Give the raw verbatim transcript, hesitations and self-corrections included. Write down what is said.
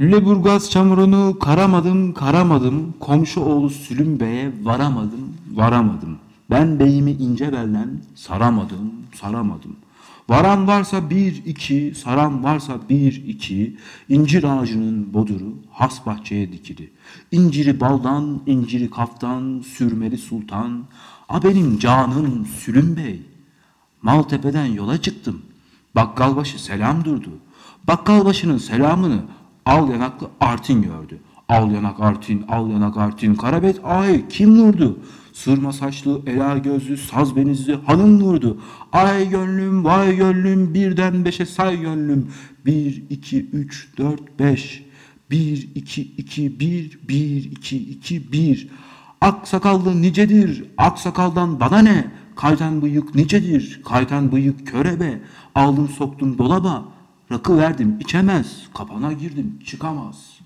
Lüleburgaz çamurunu karamadım, karamadım. Komşu oğlu Sülüm Bey'e varamadım, varamadım. Ben beyimi ince belden saramadım, saramadım. Varan varsa bir iki, saran varsa bir iki. İncir ağacının boduru has bahçeye dikili. İnciri baldan, inciri kaftan, sürmeli sultan. A benim canım Sülüm Bey. Maltepe'den yola çıktım. Bakkalbaşı selam durdu. Bakkalbaşının selamını al yanaklı Artin gördü. Al yanak Artin, al yanak Artin, karabet ay kim vurdu? Sırma saçlı, ela gözlü, saz benizli hanım vurdu. Ay gönlüm, vay gönlüm, birden beşe say gönlüm. Bir, iki, üç, dört, beş. Bir, iki, iki, bir, bir, iki, iki, bir. Aksakallı nicedir, aksakaldan bana ne? Kaytan bıyık nicedir, kaytan bıyık körebe. Aldım soktum dolaba, rakı verdim içemez, kapana girdim çıkamaz.